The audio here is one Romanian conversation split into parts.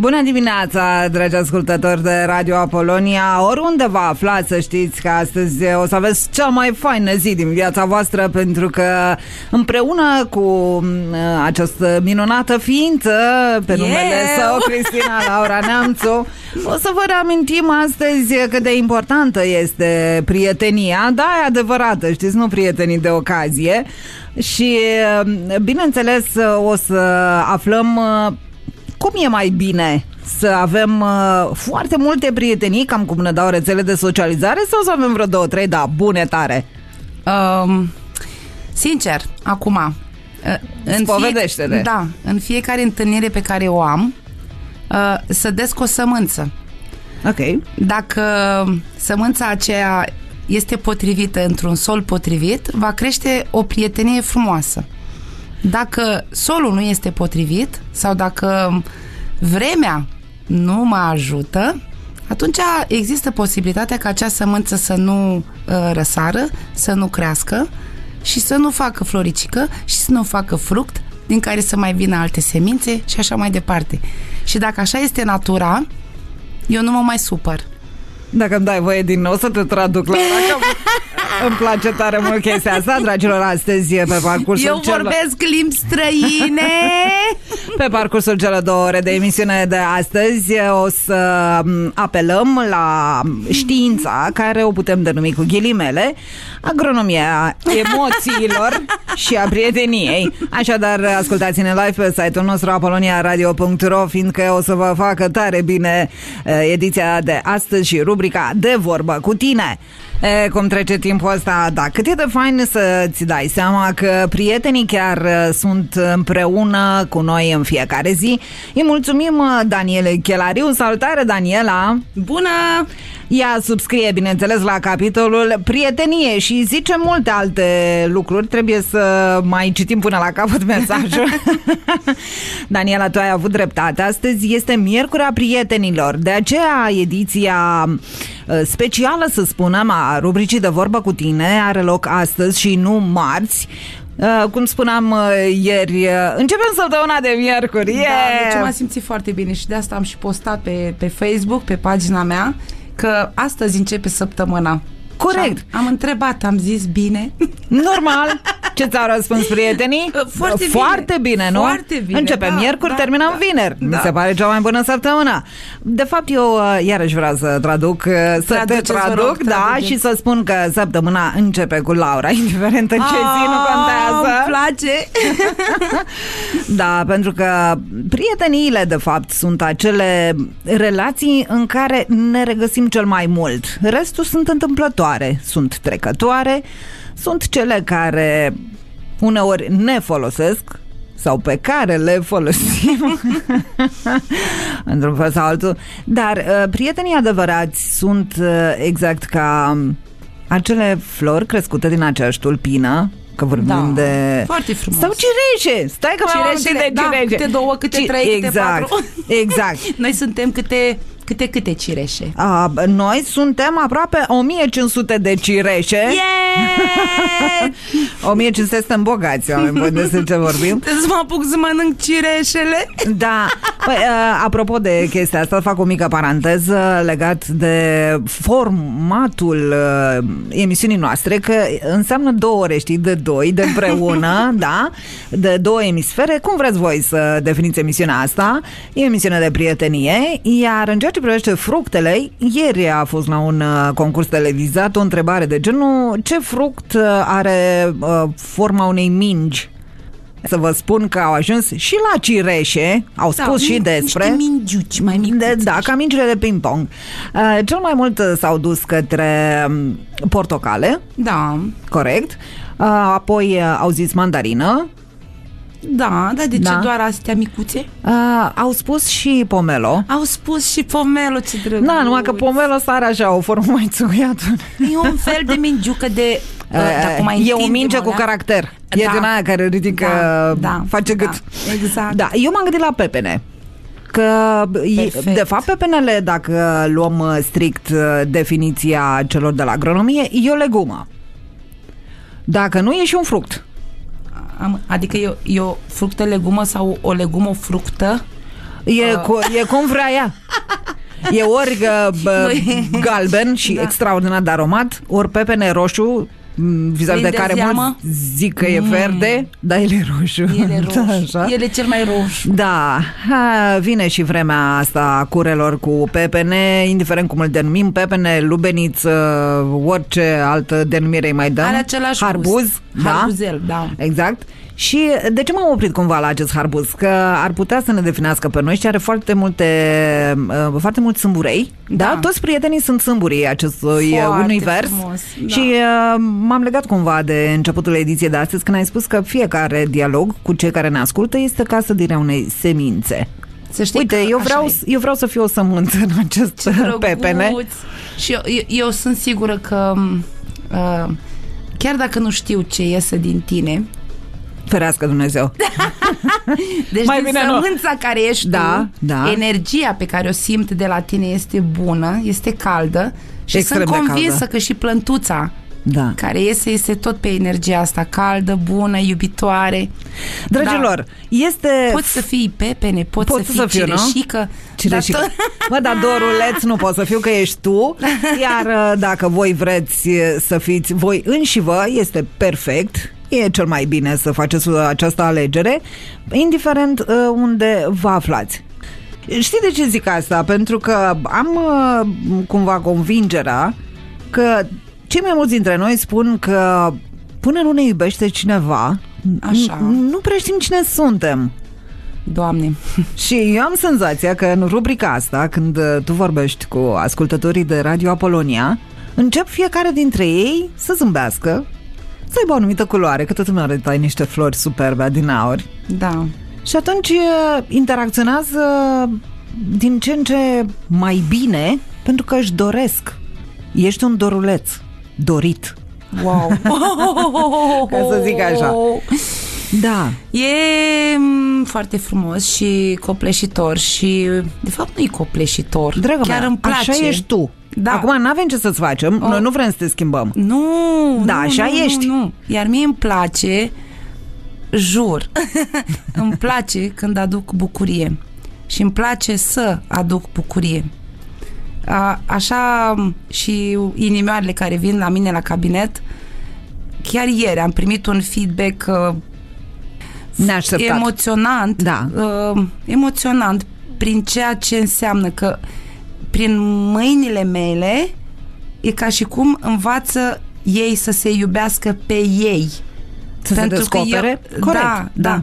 Bună dimineața, dragi ascultători de Radio Apolonia. Oriunde vă aflați, să știți că astăzi o să aveți cea mai faină zi din viața voastră, pentru că împreună cu această minunată ființă pe numele său, Cristina Laura Neamțu, o să vă reamintim astăzi cât de importantă este prietenia, da, e adevărată, știți, nu prietenii de ocazie. Și, bineînțeles, o să aflăm cum e mai bine să avem foarte multe prietenii, cam cum ne dau rețele de socializare, sau să avem vreo 2-3, da, bune tare? Sincer, acum... Spovedește-te! Da, în fiecare întâlnire pe care o am, să desc o sămânță. Ok. Dacă sămânța aceea este potrivită într-un sol potrivit, va crește o prietenie frumoasă. Dacă solul nu este potrivit sau dacă vremea nu mă ajută, atunci există posibilitatea ca acea sămânță să nu răsară, să nu crească și să nu facă floricică și să nu facă fruct din care să mai vină alte semințe și așa mai departe. Și dacă așa este natura, eu nu mă mai supăr. Dacă îmi dai voie din nou să te traduc la dacă îmi place tare mult chestia asta, dragilor, astăzi pe parcursul vorbesc limbi străine. Pe parcursul celor 2 ore de emisiune de astăzi o să apelăm la știința, care o putem denumi cu ghilimele, agronomia emoțiilor și a prieteniei. Așadar, ascultați-ne live pe site-ul nostru apoloniaradio.ro, fiindcă o să vă facă tare bine ediția de astăzi și rubrica De vorbă cu tine. Cum trece timpul ăsta, da, cât e de fain să-ți dai seama că prietenii chiar sunt împreună cu noi în fiecare zi. Îi mulțumim Danielei Chelariu. Salutare, Daniela! Bună! Ea subscrie, bineînțeles, la capitolul prietenie și zice multe alte lucruri. Trebuie să mai citim până la capăt mesajul. Daniela, tu ai avut dreptate. Astăzi este Miercurea Prietenilor. De aceea ediția specială, să spunem, a rubricii De vorbă cu tine are loc astăzi și nu marți. Cum spuneam ieri, începem săptămâna de miercuri. Da, deci m-am simțit foarte bine și de asta am și postat pe Facebook, pe pagina mea, că astăzi începe săptămâna. Corect. Am întrebat, am zis bine. Normal. Ce ți-au răspuns prietenii? Foarte bine, nu? Foarte bine. Începem miercuri, terminăm vineri. Mi se pare cea mai bună săptămână. De fapt, eu iarăși vreau să traduc, să te traduc, și să spun că săptămâna începe cu Laura, indiferent în ce zi, nu contează. Îmi place. Da, pentru că prieteniile, de fapt, sunt acele relații în care ne regăsim cel mai mult. Restul sunt întâmplătoare. Sunt trecătoare, sunt cele care uneori ne folosesc sau pe care le folosim într-un fel sau altul, dar prietenii adevărați sunt exact ca acele flori crescute din aceeași tulpină, că vorbim de... Foarte frumos. Sau cireșe! Stai că m-am amintit de cireșe. Câte 2, câte 3, exact, câte 4. Exact. Noi suntem câte cireșe? Noi suntem aproape 1500 de cireșe. Yeah! 1500 suntem bogați, oameni buni, despre ce vorbim. Trebuie să mă apuc să mănânc cireșele. Da. Păi, apropo de chestia asta, fac o mică paranteză legat de formatul emisiunii noastre, că înseamnă 2 ore, știi, de 2, de împreună, da? De 2 emisfere. Cum vreți voi să definiți emisiunea asta? E emisiune de prietenie, iar în ceea ce privește fructele, ieri a fost la un concurs televizat o întrebare de genul: ce fruct are forma unei mingi? Să vă spun că au ajuns și la cireșe, au spus și despre... Niște mingiuci mai micuți. Da, ca mingile de ping-pong. Cel mai mult s-au dus către portocale. Da. Corect. Apoi au zis mandarină. Da, dar de ce doar astea micuțe? Au spus și pomelo. Au spus și pomelo, ce drăguț. Da, numai că pomelo sare așa, o formă mai țuiată. E un fel de mingiucă de... e o minge cu caracter. E din aia care ridică, face gât. Exact. Da, eu m-am gândit la pepene. Că, de fapt, pepenele, dacă luăm strict definiția celor de la agronomie, e o legumă. Dacă nu, e și un fruct. Adică e o fructă-legumă sau o legumă-fructă? E cum vrea ea. E ori galben și extraordinar de aromat, ori pepene roșu, vis-a-vis de care mulți zic că e verde, dar el e roșu. El e roșu. Da, așa? El e cel mai roșu. Da. Vine și vremea asta curelor cu pepene, indiferent cum îl denumim, pepene, lubeniță, orice altă denumire îi mai dăm. Are același harbuz. Da? Harbuzel, da. Exact. Și de ce m-am oprit cumva la acest harbuz? Că ar putea să ne definească pe noi și are foarte mulți sâmburei. Da. Da? Toți prietenii sunt sâmburii acestui univers. Frumos, da. Și m-am legat cumva de începutul ediției de astăzi, când ai spus că fiecare dialog cu cei care ne ascultă este castădirea unei semințe. Să știi. Uite, eu vreau să fiu o sămânță în acest pepene. Și eu sunt sigură că chiar dacă nu știu ce iese din tine, ferească Dumnezeu. Deci mai din sămânța care ești tu, energia pe care o simt de la tine este bună, este caldă și extrem sunt convinsă că și plântuța care este tot pe energia asta caldă, bună, iubitoare. Dragilor, este... Poți să fii pepene, poți să fii cireșică. Cireșică. Mă, dar doruleț nu poți să fiu, că ești tu. Iar dacă voi vreți să fiți voi înși vă, este perfect. E cel mai bine să faceți această alegere, indiferent unde vă aflați. Știi de ce zic asta? Pentru că am cumva convingerea că cei mai mulți dintre noi spun că până nu ne iubește cineva, așa, nu prea știm cine suntem. Doamne. Și eu am senzația că în rubrica asta, când tu vorbești cu ascultătorii de Radio Apolonia, încep fiecare dintre ei să zâmbească, să aibă o anumită culoare, că tot îmi arătai niște flori superbe adinaori. Da. Și atunci interacționează din ce în ce mai bine, pentru că își doresc. Ești un doruleț dorit. Wow. Ca să zic așa. Da. E foarte frumos și copleșitor și, de fapt, nu e copleșitor. Dragă chiar mea, îmi place. Așa ești tu. Da. Acum n-avem ce să-ți facem, noi nu vrem să te schimbăm. Nu, da, nu, așa nu, ești. Nu. Iar mie îmi place, jur, îmi place când aduc bucurie și îmi place să aduc bucurie. Așa și inimioarele care vin la mine la cabinet, chiar ieri am primit un feedback neașteptat, emoționant, emoționant prin ceea ce înseamnă că prin mâinile mele e ca și cum învață ei să se iubească pe ei. Să se descopere? Corect. Da.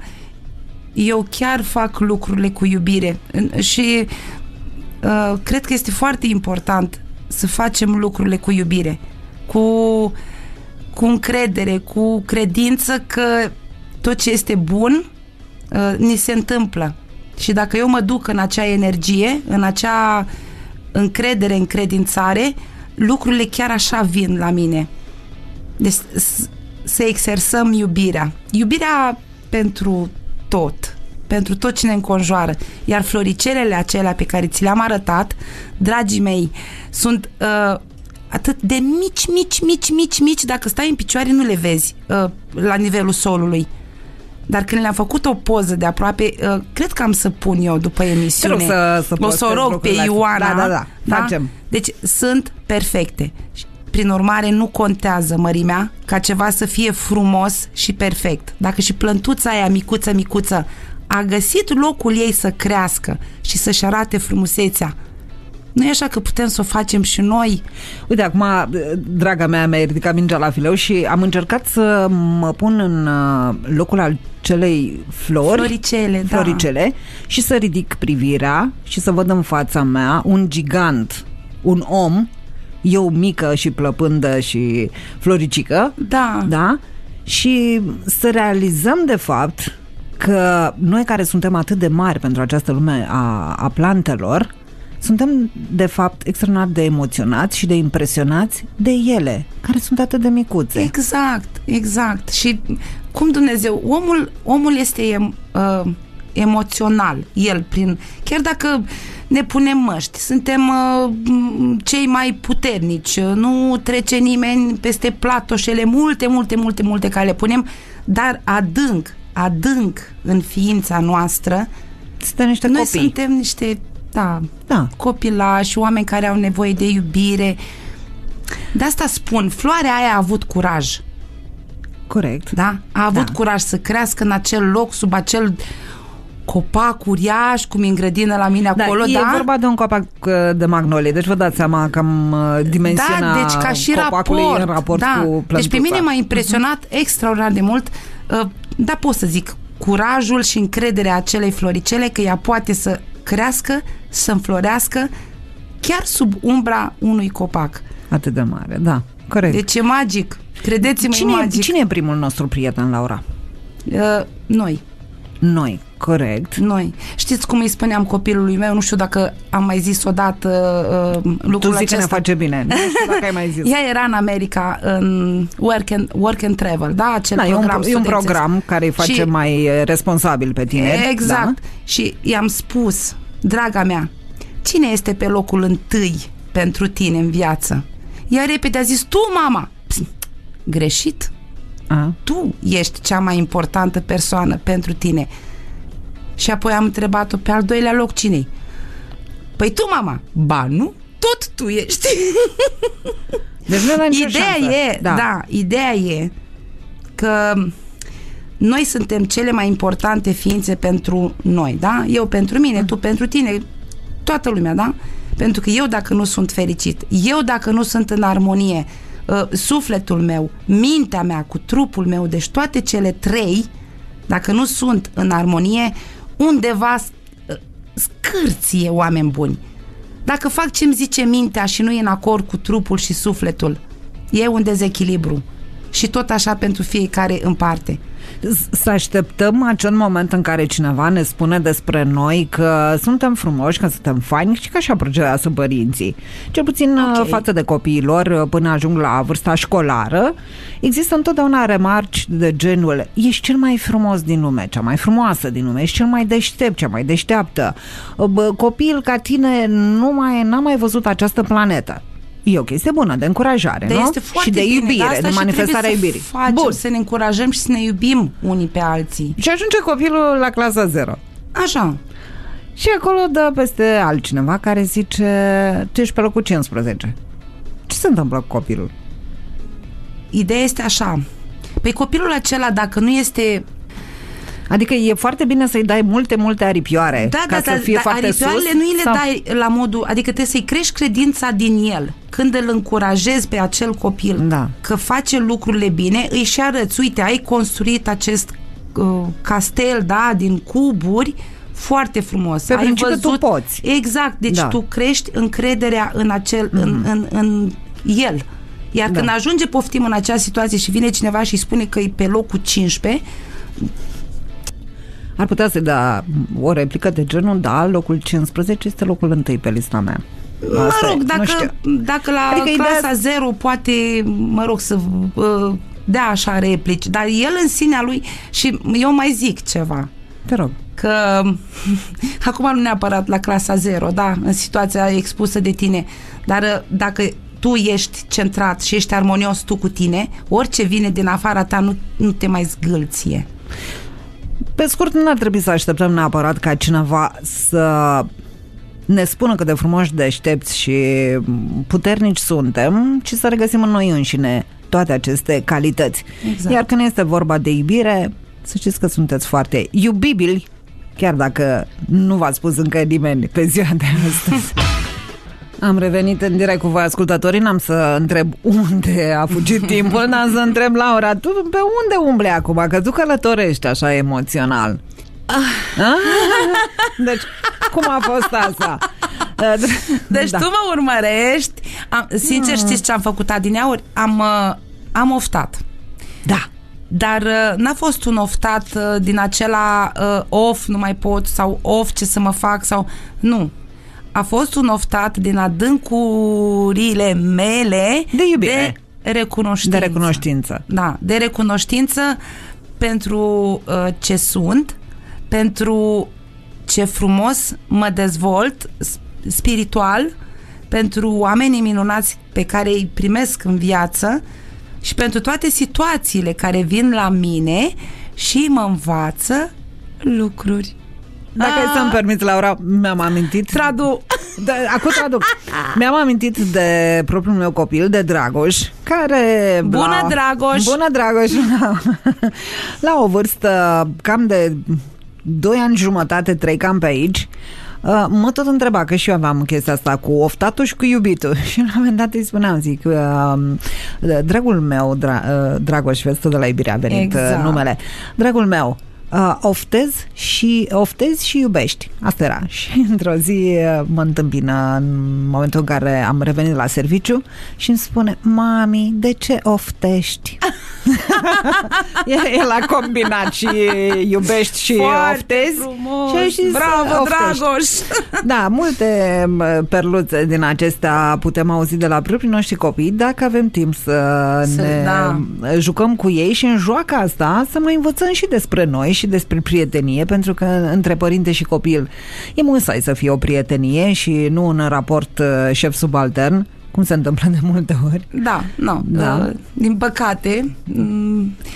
Eu chiar fac lucrurile cu iubire și cred că este foarte important să facem lucrurile cu iubire, cu încredere, cu credință că tot ce este bun ni se întâmplă. Și dacă eu mă duc în acea energie, în acea încredere, încredințare, lucrurile chiar așa vin la mine. Deci să exersăm iubirea. Iubirea pentru tot ce ne înconjoară. Iar floricelele acelea pe care ți le-am arătat, dragii mei, sunt atât de mici, dacă stai în picioare nu le vezi la nivelul solului. Dar când le-am făcut o poză de aproape, cred că am să pun eu după emisiune. O să o rog pe Ioana. Da? Facem. Deci sunt perfecte. Prin urmare, nu contează mărimea, ca ceva să fie frumos și perfect. Dacă și plântuța aia micuță a găsit locul ei să crească și să-și arate frumusețea, nu e așa că putem să o facem și noi? Uite, acum, draga mea, mi-a ridicat mingea la fileu și am încercat să mă pun în locul acelei floricele și să ridic privirea și să văd în fața mea un gigant, un om, eu mică și plăpândă și floricică, da? Și să realizăm, de fapt, că noi care suntem atât de mari pentru această lume a plantelor, suntem, de fapt, extraordinar de emoționați și de impresionați de ele, care sunt atât de micuțe. Exact. Și cum Dumnezeu, omul este emoțional, el prin... Chiar dacă ne punem măști, suntem cei mai puternici, nu trece nimeni peste platoșele multe care le punem, dar adânc în ființa noastră suntem niște copii. Noi suntem niște copilași, oameni care au nevoie de iubire. De asta spun, floarea aia a avut curaj. Corect. Da? A avut curaj să crească în acel loc, sub acel copac uriaș, cum e în grădină la mine acolo, da? E vorba de un copac de magnolie, deci vă dați seama cam dimensiunea deci ca și copacului în raport cu plantuța. Deci pe mine m-a impresionat extraordinar de mult, pot să zic, curajul și încrederea acelei floricele că ea poate să crească, să înflorească chiar sub umbra unui copac. Atât de mare, da, corect. Deci e magic, credeți-mă, magic. Cine e primul nostru prieten, Laura? Noi. Corect. Noi. Știți cum îi spuneam copilului meu? Nu știu dacă am mai zis odată lucrul acesta. Tu zici că ne face bine. Nu știu dacă ai mai zis. Ea era în America în Work and Travel. Da, acel program. E un program care îi face mai responsabil pe tine. Exact. Da? Și i-am spus, draga mea, cine este pe locul întâi pentru tine în viață? Ea repede a zis, tu, mama! Greșit. Tu ești cea mai importantă persoană pentru tine. Și apoi am întrebat-o, pe al doilea loc cine-i? Păi tu, mama. Ba, nu? Tot tu ești. Deci nu era nicio șansă. Ideea e că noi suntem cele mai importante ființe pentru noi, da? Eu pentru mine, tu pentru tine, toată lumea, da? Pentru că eu dacă nu sunt fericit, eu dacă nu sunt în armonie, sufletul meu, mintea mea cu trupul meu, deci toate cele trei, dacă nu sunt în armonie, undeva scârție, oameni buni. Dacă fac ce-mi zice mintea și nu e în acord cu trupul și sufletul, e un dezechilibru. Și tot așa pentru fiecare în parte. Să așteptăm acel moment în care cineva ne spune despre noi că suntem frumoși, că suntem faini și că așa procedează părinții. Cel puțin față de copiii lor, până ajung la vârsta școlară, există întotdeauna remarci de genul: ești cel mai frumos din lume, cea mai frumoasă din lume, ești cel mai deștept, cea mai deșteaptă. Copiii ca tine n-a mai văzut această planetă. E o chestie bună de încurajare, nu? Și de iubire, de manifestarea iubirii. Bun, să ne încurajăm și să ne iubim unii pe alții. Și ajunge copilul la clasa 0. Așa. Și acolo dă peste altcineva care zice: tu ești pe locul 15. Ce se întâmplă cu copilul? Ideea este așa. Păi copilul acela, dacă nu este... Adică e foarte bine să-i dai multe aripioare, să fie foarte sus. Aripioarele nu le dai la modul... Adică trebuie să-i crești credința din el. Când îl încurajezi pe acel copil că face lucrurile bine, îi și arăți: uite, ai construit acest castel, din cuburi, foarte frumos. Pe principiu ai văzut, tu poți. Exact, deci tu crești încrederea în acel, în el. Iar când ajunge, poftim, în acea situație și vine cineva și spune că e pe locul 15... Ar putea să-i dea o replică de genul: da, locul 15 este locul 1 pe lista mea. Mă rog, dacă la clasa 0 poate, să dea așa replici, dar el în sinea lui... Și eu mai zic ceva. Te rog. Că acum nu neapărat la clasa 0, în situația expusă de tine, dar dacă tu ești centrat și ești armonios tu cu tine, orice vine din afara ta nu te mai zgâlție. Pe scurt, nu ar trebui să așteptăm neapărat ca cineva să ne spună cât de frumoși, deștepți și puternici suntem, ci să regăsim în noi înșine toate aceste calități. Exact. Iar când este vorba de iubire, să știți că sunteți foarte iubibili, chiar dacă nu v-a spus încă nimeni pe ziua de astăzi. Am revenit în direct cu voi, ascultătorii. N-am să întreb unde a fugit timpul, n-am să întreb, Laura, tu pe unde umble acum? Că tu călătorești așa emoțional. Deci, cum a fost asta? Deci tu mă urmărești. Sincer, știți ce am făcut adineauri? Am oftat. Da. Dar n-a fost un oftat din acela off, nu mai pot, sau off, ce să mă fac, sau... Nu. A fost un oftat din adâncurile mele de iubire, de recunoștință. De recunoștință. Da, de recunoștință pentru ce sunt, pentru ce frumos mă dezvolt spiritual, pentru oamenii minunați pe care îi primesc în viață și pentru toate situațiile care vin la mine și mă învață lucruri. Dacă să-mi permiți, Laura, mi-am amintit... Acum traduc. Mi-am amintit de propriul meu copil, de Dragoș, care... Bună, Dragoș! Bună, Dragoș! La o vârstă cam de 2 ani jumătate, 3, cam pe aici, mă tot întreba, că și eu aveam chestia asta cu oftatul și cu iubitul. Și la un moment dat îi spuneam, zic, dragul meu, Dragoș, vezi, tot de la Iubirea a venit numele. Dragul meu, oftezi și iubești. Asta era. Și într-o zi mă întâmpină în momentul în care am revenit la serviciu și îmi spune: mami, de ce oftești? El a combinat și iubești și foarte oftezi. Frumos. Și bravo, oftești. Dragoș! Da, multe perluțe din acestea putem auzi de la proprii noștri copii, dacă avem timp să ne jucăm cu ei și în joaca asta să mai învățăm și despre noi și despre prietenie, pentru că între părinte și copil e musai să fie o prietenie și nu un raport șef-subaltern, cum se întâmplă de multe ori. Da. Din păcate.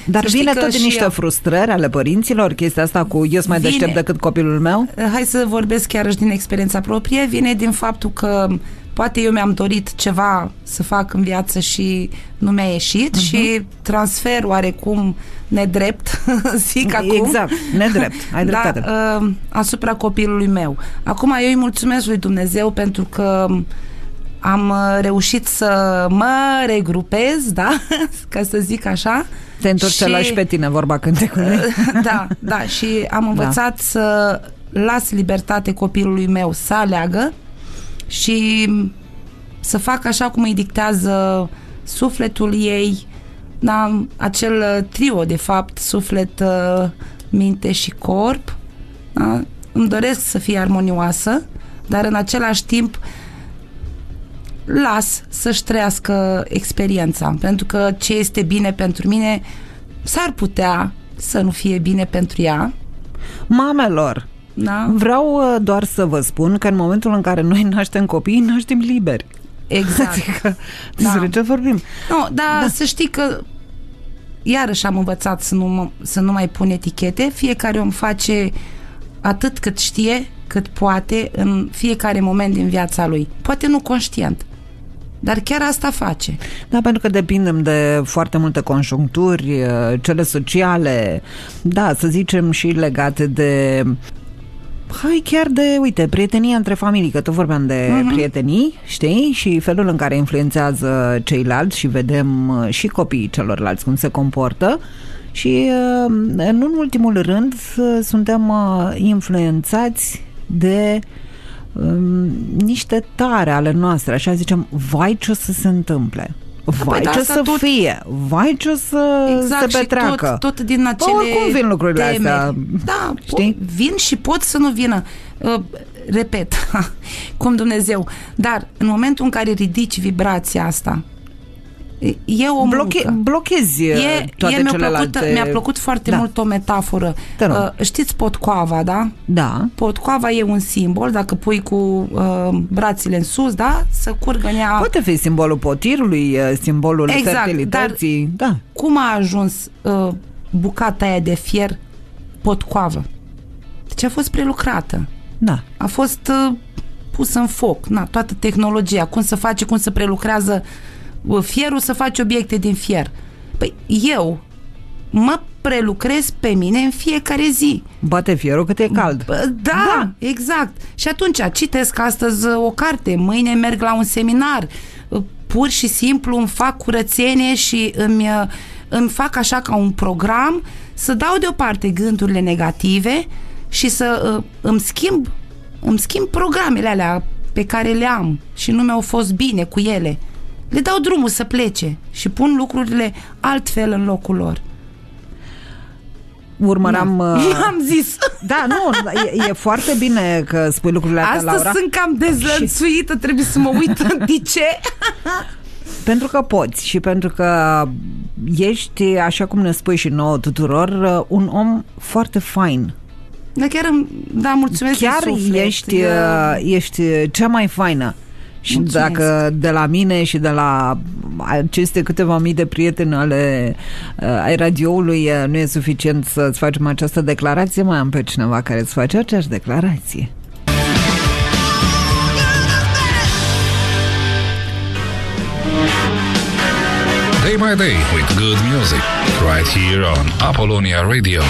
Dar vine tot din niște frustrări ale părinților, chestia asta cu eu sunt mai deștept decât copilul meu? Hai să vorbesc chiar și din experiența proprie. Vine din faptul că poate eu mi-am dorit ceva să fac în viață și nu mi-a ieșit și transfer oarecum nedrept, zic acum. Exact, nedrept, ai dreptate. Da, asupra copilului meu. Acum eu îi mulțumesc lui Dumnezeu pentru că am reușit să mă regrupez, ca să zic așa. Te întorci lași pe tine, vorba cântecului. Da, și am învățat să las libertate copilului meu să aleagă și să fac așa cum îi dictează sufletul ei, acel trio, de fapt, suflet, minte și corp. Îmi doresc să fie armonioasă, dar în același timp las să-și trăiască experiența, pentru că ce este bine pentru mine s-ar putea să nu fie bine pentru ea. Mamelor, vreau doar să vă spun că în momentul în care noi naștem copii, naștem liberi. Exact. Adică, despre ce vorbim? Să știi că iarăși am învățat să nu mai pun etichete. Fiecare om face atât cât știe, cât poate, în fiecare moment din viața lui. Poate nu conștient, dar chiar asta face. Da, pentru că depindem de foarte multe conjuncturi, cele sociale, să zicem și legate de... Hai chiar de, uite, prietenia între familii, că tot vorbeam de prietenii, știi? Și felul în care influențează ceilalți și vedem și copiii celorlalți cum se comportă. Și, nu în ultimul rând, suntem influențați de niște tare ale noastre. Așa zicem, vai ce o să se întâmple, vai ce o să fie, vai ce o să se petreacă. Exact, tot din acele oricum vin lucrurile astea. Da, știi? Vin și pot să nu vină. Repet, cum Dumnezeu. Dar în momentul în care ridici vibrația asta, e o muncă. Blochezi toate celelalte. Mi-a plăcut foarte mult o metaforă. Știți potcoava, da? Potcoava e un simbol, dacă pui cu brațele în sus, să curgă în ea. Poate fi simbolul potirului, simbolul fertilității. Dar cum a ajuns bucata aia de fier potcoavă? Deci a fost prelucrată. Da. A fost pusă în foc. Toată tehnologia, cum se face, cum se prelucrează fierul, să faci obiecte din fier. Păi eu mă prelucrez pe mine în fiecare zi. Bate fierul cât e cald. Da, exact. Și atunci citesc astăzi o carte, mâine merg la un seminar, pur și simplu îmi fac curățenie și îmi fac așa ca un program să dau deoparte gândurile negative și să îmi schimb programele alea pe care le am și nu mi-au fost bine cu ele. Le dau drumul să plece și pun lucrurile altfel în locul lor. I-am zis. Da, nu, e foarte bine că spui lucrurile astea, Laura. Astăzi sunt cam dezlănțuită, trebuie să mă uit de ce. Pentru că poți și pentru că ești, așa cum ne spui și nouă tuturor, un om foarte fain. Dar chiar mulțumesc. Chiar ești cea mai faină. Și mulțumesc. Dacă de la mine și de la aceste câteva mii de prieteni ale ai radioului nu e suficient să-ți facem această declarație, mai am pe cineva care îți face aceeași declarație. Day by day with good music right here on Apolonia Radio.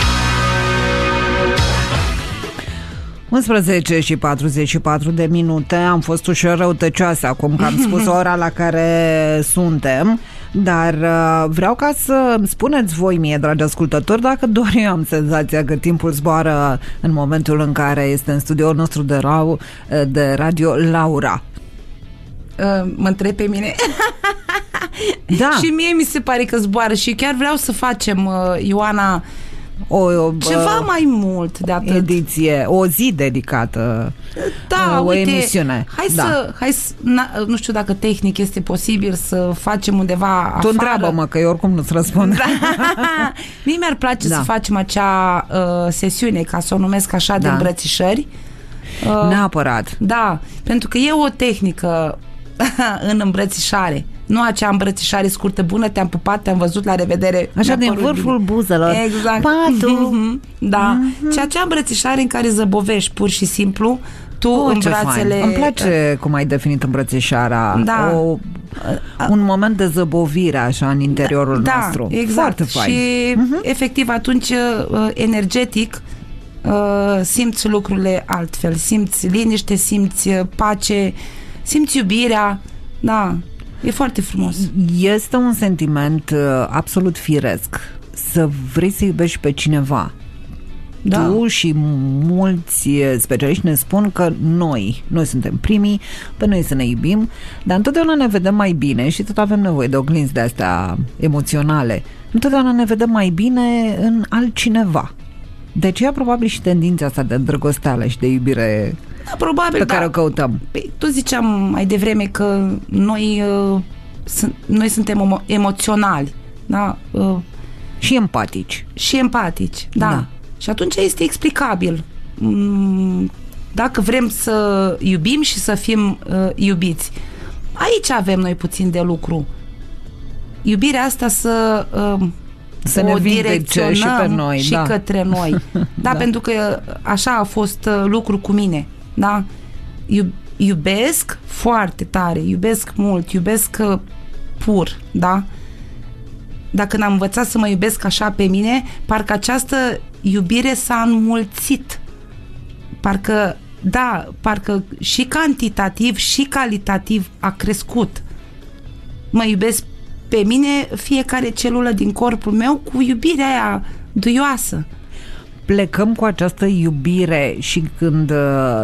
11:44, am fost ușor răutăcioasă acum că am spus ora la care suntem, dar vreau ca să îmi spuneți voi mie, dragi ascultători, dacă doar eu am senzația că timpul zboară în momentul în care este în studioul nostru de radio Laura. Mă întreb pe mine. Da. Și mie mi se pare că zboară și chiar vreau să facem, Ioana, ceva mai mult de atât. Ediție, o zi dedicată, da, o uite, emisiune. Hai să, nu știu dacă tehnic este posibil să facem undeva afară. Tu întreabă-mă, că eu oricum nu-ți răspund. Da. Mie mi-ar place să facem acea sesiune, ca să o numesc așa, de îmbrățișări. Neapărat. Da, pentru că e o tehnică în îmbrățișare. Nu acea îmbrățișare scurtă, bună, te-am pupat, te-am văzut, la revedere. Așa, din vârful buzelor. Exact. Patul. Da. Și acea îmbrățișare în care zăbovești pur și simplu tu în brațele... Îmi place cum ai definit îmbrățișarea. Da. Un moment de zăbovire așa în interiorul nostru. Da, exact. Foarte fain. Și efectiv atunci energetic simți lucrurile altfel. Simți liniște, simți pace, simți iubirea. Da. E foarte frumos. Este un sentiment absolut firesc să vrei să iubești pe cineva. Da. Tu și mulți specialiști ne spun că noi suntem primii, pe noi să ne iubim, dar întotdeauna ne vedem mai bine și tot avem nevoie de oglinzi de astea emoționale. Întotdeauna ne vedem mai bine în altcineva. De aceea probabil și tendința asta de drăgosteală și de iubire, da, probabil, pe care o căutăm. Păi, tot ziceam mai devreme că noi suntem emoționali, da? Și empatici. Și empatici, da. Și atunci este explicabil. Dacă vrem să iubim și să fim iubiți, aici avem noi puțin de lucru. Iubirea asta să ne direcționăm și pe noi, și către noi. Da, pentru că așa a fost lucru cu mine. Da? Iubesc foarte tare, iubesc mult, iubesc pur, da? Dacă n-am învățat să mă iubesc așa pe mine, parcă această iubire s-a înmulțit. Parcă și cantitativ și calitativ a crescut. Mă iubesc pe mine, fiecare celulă din corpul meu, cu iubirea aia duioasă. Plecăm cu această iubire și când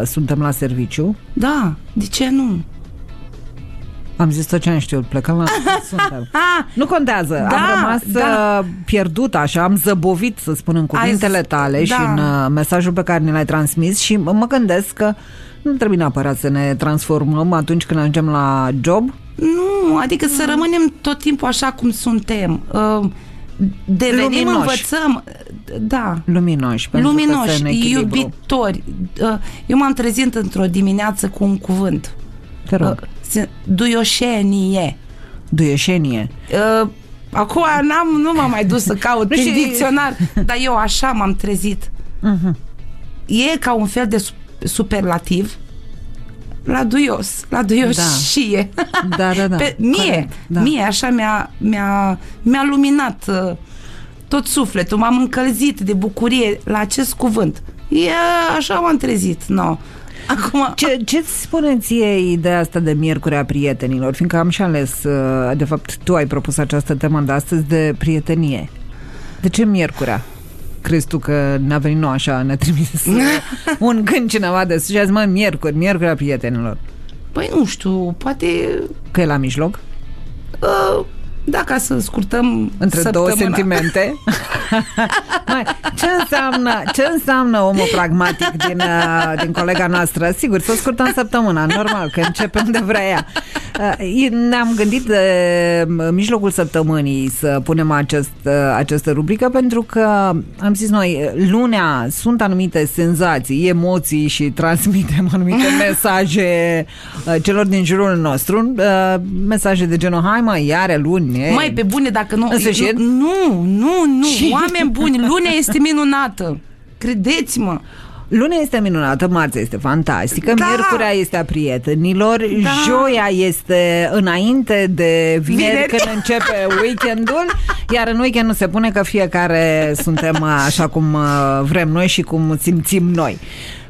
suntem la serviciu? Da, de ce nu? Am zis tot ce am știut, plecăm la suntem. Nu contează, da, am rămas pierdut așa, am zăbovit, să spun, în cuvintele tale și în mesajul pe care ne l-ai transmis și mă gândesc că nu trebuie neapărat să ne transformăm atunci când ajungem la job. Nu, adică să rămânem tot timpul așa cum suntem. Devenim, luminoși. Învățăm. Da. Luminoși. Luminoși, iubitori. Eu m-am trezit într-o dimineață cu un cuvânt. Te rog. Duioșenie. Duioșenie. Acum nu m-am mai dus să caut în dicționar, dar eu așa m-am trezit. E ca un fel de superlativ la duios, la duioșie. Da. Mie așa mi-a luminat tot sufletul, m-am încălzit de bucurie la acest cuvânt. Așa m-am trezit, no. Acum... Ce-ți spune ție ideea asta de miercurea prietenilor? Fiindcă am și ales, de fapt tu ai propus această temă de astăzi, de prietenie. De ce miercurea? Crezi tu că n-a venit nou așa, ne-a trimis un gând cineva de sus și a zis, miercurea prietenilor? Păi nu știu, poate... Că e la mijloc? Da, ca să scurtăm între săptămâna. Două sentimente. Ce înseamnă omul pragmatic din colega noastră? Sigur, să scurtăm săptămâna, normal, că începem de vrea ea. Ne-am gândit de mijlocul săptămânii să punem această rubrică, pentru că, am zis noi, lunea sunt anumite senzații, emoții și transmitem anumite mesaje celor din jurul nostru. Mesaje de genul, hai mă, iară luni. Mai pe bune, dacă nu... Nu, oameni buni, lunea este minunată. Credeți-mă. Lunea este minunată, marțea este fantastică, da. Miercurea este a prietenilor, da. Joia este înainte de vineri, când începe weekendul, iar în weekend nu se pune, că fiecare suntem așa cum vrem noi și cum simțim noi.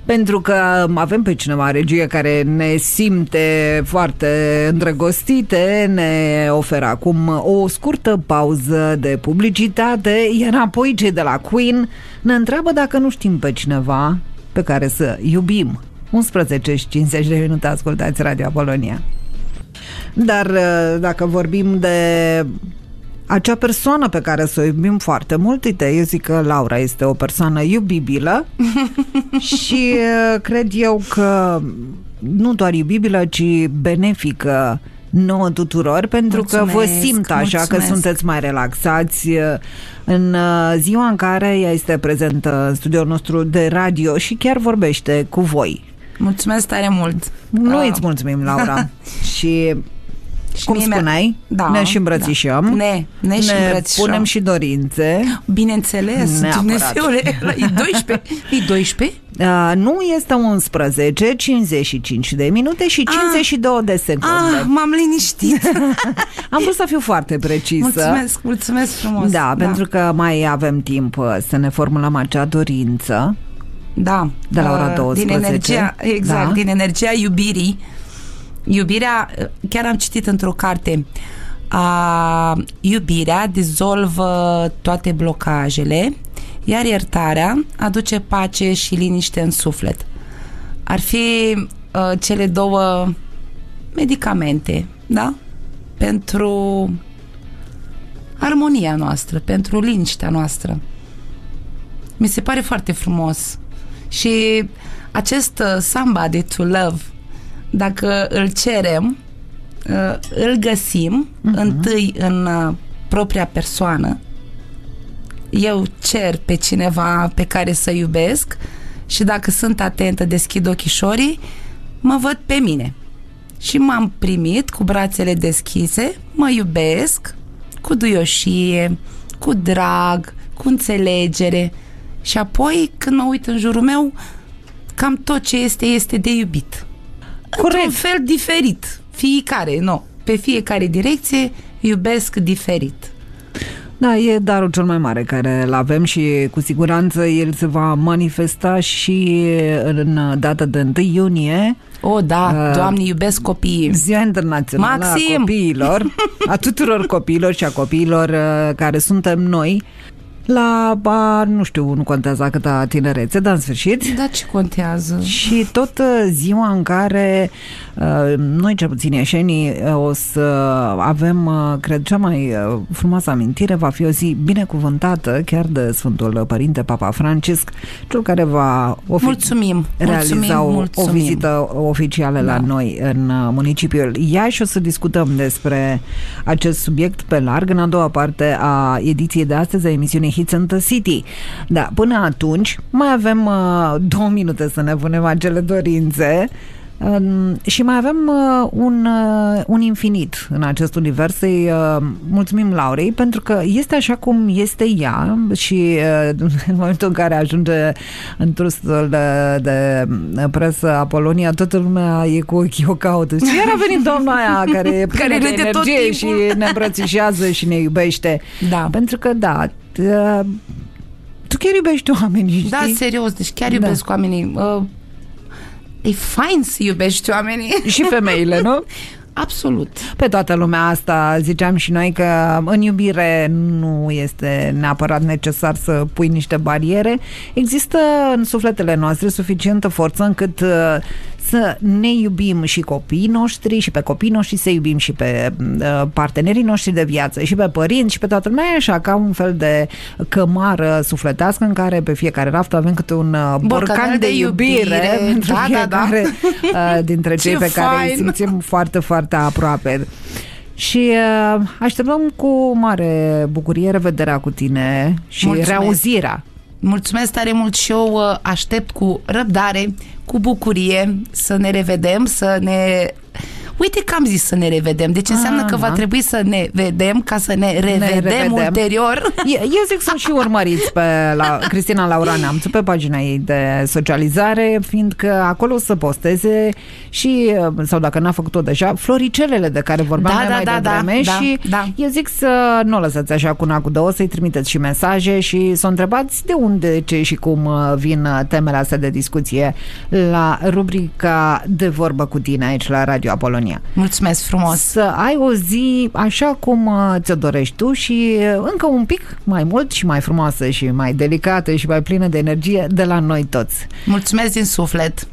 Pentru că avem pe cineva regie care ne simte foarte îndrăgostite, ne oferă acum o scurtă pauză de publicitate, iar apoi cei de la Queen ne întreabă dacă nu știm pe cineva pe care să iubim. 11:50 de minute, ascultați Radio Apolonia. Dar dacă vorbim de acea persoană pe care să o iubim foarte mult, uite, eu zic că Laura este o persoană iubibilă și cred eu că nu doar iubibilă, ci benefică nouă tuturor, pentru că vă simt așa, că sunteți mai relaxați. În ziua în care ea este prezentă în studioul nostru de radio și chiar vorbește cu voi. Mulțumesc tare mult! Noi îți mulțumim, Laura! Și... cum spuneai, ne și îmbrățișăm, ne îmbrățișăm. Punem și dorințe. Bineînțeles, Dumnezeule, e 12? E 12? Nu, este 11, 55 de minute și 52 de secunde. M-am liniștit. Am vrut să fiu foarte precisă. Mulțumesc frumos. Da, pentru că mai avem timp să ne formulăm acea dorință. Da. De la ora 12. Din energia iubirii. Iubirea, chiar am citit într-o carte, iubirea dizolvă toate blocajele, iar iertarea aduce pace și liniște în suflet. Ar fi cele două medicamente, da? Pentru armonia noastră, pentru liniștea noastră. Mi se pare foarte frumos. Și acest somebody to love, dacă îl cerem, îl găsim întâi în propria persoană. Eu cer pe cineva pe care să iubesc și dacă sunt atentă, deschid ochișorii, mă văd pe mine. Și m-am primit cu brațele deschise, mă iubesc cu duioșie, cu drag, cu înțelegere și apoi când mă uit în jurul meu, cam tot ce este de iubit. Într-un fel diferit. Pe fiecare direcție iubesc diferit. Da, e darul cel mai mare care îl avem și cu siguranță el se va manifesta și în data de 1 iunie. Doamne, iubesc copiii. Ziua Internațională a Copiilor, a tuturor copiilor și a copiilor care suntem noi. Nu contează câta tinerețe, dar în sfârșit. Da, ce contează? Și tot ziua în care noi, cel puțin ieșenii, o să avem, cred, cea mai frumoasă amintire, va fi o zi binecuvântată chiar de Sfântul Părinte Papa Francisc, cel care va realiza o vizită oficială la noi în municipiul Iași. O să discutăm despre acest subiect pe larg în a doua parte a ediției de astăzi a emisiunii Hits in the City. Da, până atunci mai avem 2 minute să ne punem acele dorințe și mai avem un infinit în acest univers. Mulțumim Laurei, pentru că este așa cum este ea și în momentul în care ajunge în trustul de presă Apolonia, toată lumea e cu ochii o caută. Și iar a venit doamna aia care e plină de energie și ne îmbrățișează și ne iubește. Da. Pentru că tu chiar iubești oamenii, știi? Da, serios, deci chiar iubesc oamenii. E fain să iubești oamenii. Și femeile, nu? Absolut. Pe toată lumea asta ziceam și noi că în iubire nu este neapărat necesar să pui niște bariere. Există în sufletele noastre suficientă forță încât să ne iubim și copiii noștri și pe copiii noștri, să iubim și pe partenerii noștri de viață și pe părinți și pe toată lumea, așa, ca un fel de cămară sufletească în care pe fiecare raftă avem câte un borcan de iubire pentru fiecare dintre cei pe care îi simțim foarte, foarte aproape. Și așteptăm cu mare bucurie revederea cu tine și reauzirea. Mulțumesc tare mult și eu aștept cu răbdare, cu bucurie să ne revedem, să ne... Uite că am zis să ne revedem. Deci înseamnă că va trebui să ne vedem ca să ne revedem ulterior. Eu zic să și urmăriți pe Cristina Laura Neamțu pe pagina ei de socializare, fiindcă acolo o să posteze și, sau dacă n-a făcut-o deja, floricelele de care vorbeam mai devreme. Eu zic să nu o lăsați așa cu una cu două, să-i trimiteți și mesaje și să o întrebați de unde, ce și cum vin temele astea de discuție la rubrica De vorbă cu tine aici la Radio Apolonia. Mulțumesc frumos! Să ai o zi așa cum ți-o dorești tu și încă un pic mai mult și mai frumoasă și mai delicată și mai plină de energie de la noi toți. Mulțumesc din suflet!